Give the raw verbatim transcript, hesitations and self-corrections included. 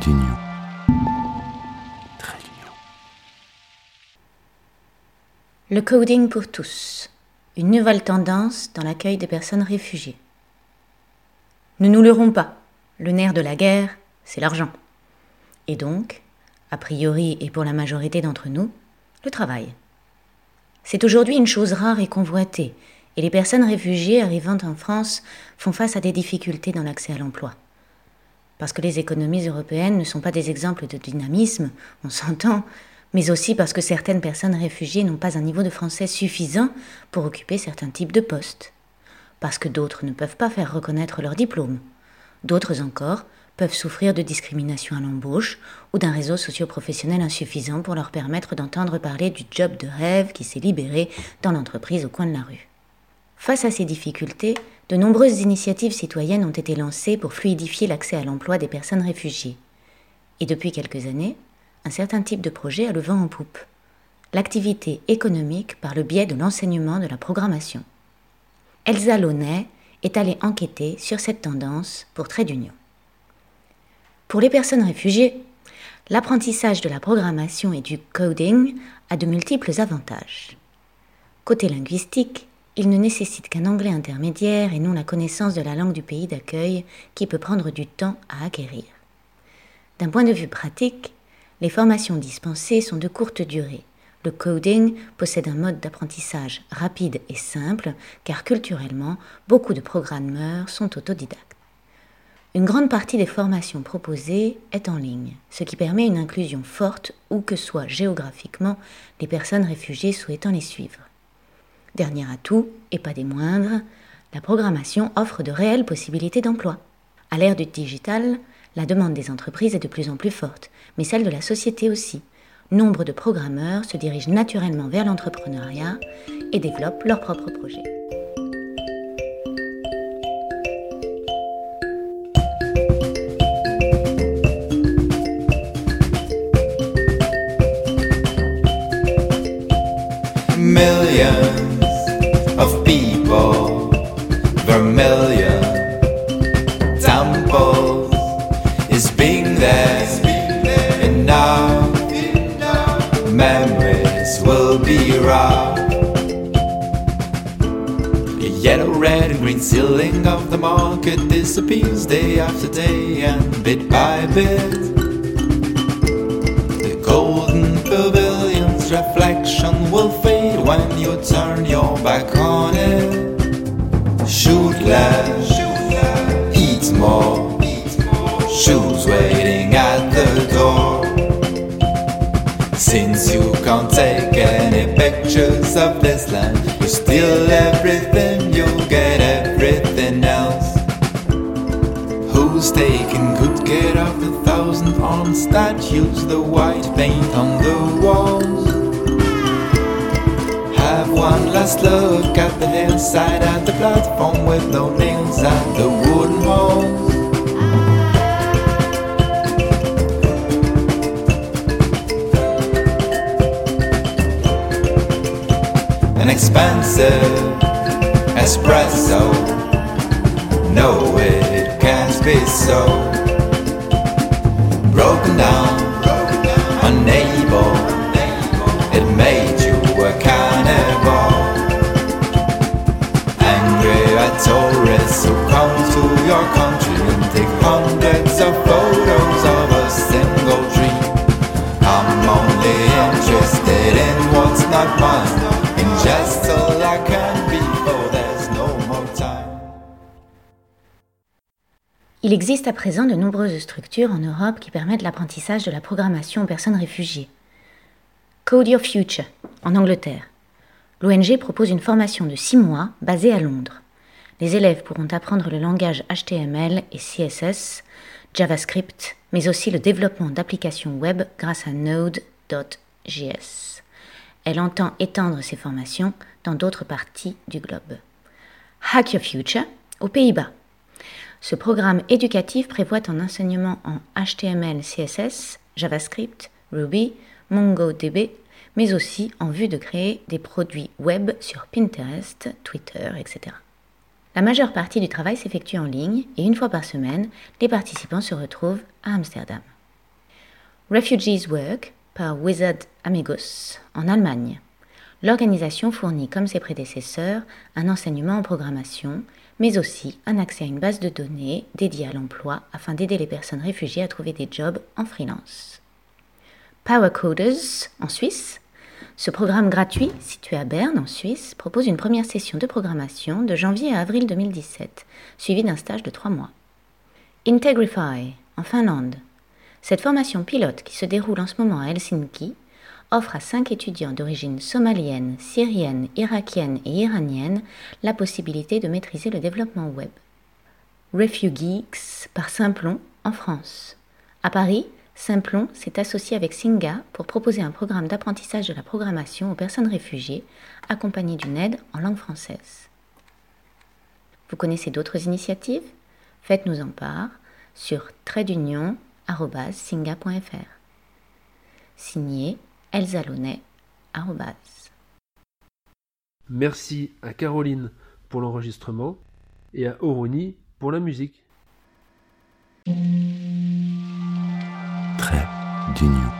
d'Union. Trait d'Union. Le Coding pour tous. Une nouvelle tendance dans l'accueil des personnes réfugiées. Ne nous leurrons pas, le nerf de la guerre, c'est l'argent. Et donc, a priori et pour la majorité d'entre nous, le travail. C'est aujourd'hui une chose rare et convoitée, et les personnes réfugiées arrivant en France font face à des difficultés dans l'accès à l'emploi. Parce que les économies européennes ne sont pas des exemples de dynamisme, on s'entend, mais aussi parce que certaines personnes réfugiées n'ont pas un niveau de français suffisant pour occuper certains types de postes. Parce que d'autres ne peuvent pas faire reconnaître leur diplôme. D'autres encore peuvent souffrir de discrimination à l'embauche ou d'un réseau socio-professionnel insuffisant pour leur permettre d'entendre parler du job de rêve qui s'est libéré dans l'entreprise au coin de la rue. Face à ces difficultés, de nombreuses initiatives citoyennes ont été lancées pour fluidifier l'accès à l'emploi des personnes réfugiées. Et depuis quelques années, un certain type de projet a le vent en poupe. L'activité économique par le biais de l'enseignement de la programmation. Elsa Launay est allée enquêter sur cette tendance pour Trait d'Union. Pour les personnes réfugiées, l'apprentissage de la programmation et du coding a de multiples avantages. Côté linguistique, il ne nécessite qu'un anglais intermédiaire et non la connaissance de la langue du pays d'accueil qui peut prendre du temps à acquérir. D'un point de vue pratique, les formations dispensées sont de courte durée. Le coding possède un mode d'apprentissage rapide et simple, car culturellement, beaucoup de programmeurs sont autodidactes. Une grande partie des formations proposées est en ligne, ce qui permet une inclusion forte où que soient géographiquement les personnes réfugiées souhaitant les suivre. Dernier atout, et pas des moindres, la programmation offre de réelles possibilités d'emploi. À l'ère du digital, la demande des entreprises est de plus en plus forte, mais celle de la société aussi. Nombre de programmeurs se dirigent naturellement vers l'entrepreneuriat et développent leurs propres projets. Millions. Of people, vermilion temples is being there, and now memories will be raw. The yellow, red, and green ceiling of the market disappears day after day, and bit by bit, the golden pavilion's reflection will fade. When you turn your back on it, shoot less, eat more, shoes waiting at the door. Since you can't take any pictures of this land, you steal everything, you get everything else. Who's taking good care of the thousand armed statues, the white paint on the walls? One last look at the hillside, at the platform with no nails, at the wooden walls. An expensive espresso, no it can't be so. Broken down, unable, it made you a cannibal. Angry at tourists who come to your country and take hundreds of photos of a single dream. I'm only interested in what's not mine, in just all I can be, for there's no more time. Il existe à présent de nombreuses structures en Europe qui permettent l'apprentissage de la programmation aux personnes réfugiées. Code Your Future, en Angleterre. L'O N G propose une formation de six mois basée à Londres. Les élèves pourront apprendre le langage H T M L et C S S, JavaScript, mais aussi le développement d'applications web grâce à Node.js. Elle entend étendre ses formations dans d'autres parties du globe. Hack Your Future, aux Pays-Bas. Ce programme éducatif prévoit un enseignement en H T M L, C S S, JavaScript, Ruby, MongoDB, mais aussi en vue de créer des produits web sur Pinterest, Twitter, et cetera. La majeure partie du travail s'effectue en ligne et une fois par semaine, les participants se retrouvent à Amsterdam. Refugees Work par Wizard Amigos en Allemagne. L'organisation fournit, comme ses prédécesseurs, un enseignement en programmation, mais aussi un accès à une base de données dédiée à l'emploi afin d'aider les personnes réfugiées à trouver des jobs en freelance. Power Coders en Suisse. Ce programme gratuit, situé à Berne en Suisse, propose une première session de programmation de janvier à avril deux mille dix-sept, suivie d'un stage de trois mois. Integrify en Finlande. Cette formation pilote qui se déroule en ce moment à Helsinki offre à cinq étudiants d'origine somalienne, syrienne, irakienne et iranienne la possibilité de maîtriser le développement web. Refugee Geeks par Simplon en France. À Paris, Simplon s'est associé avec Singa pour proposer un programme d'apprentissage de la programmation aux personnes réfugiées, accompagné d'une aide en langue française. Vous connaissez d'autres initiatives ? Faites-nous en part sur trait d'union arobase singa point f r. Signé Elsa Lounet. Merci à Caroline pour l'enregistrement et à Oroni pour la musique. Trait d'Union.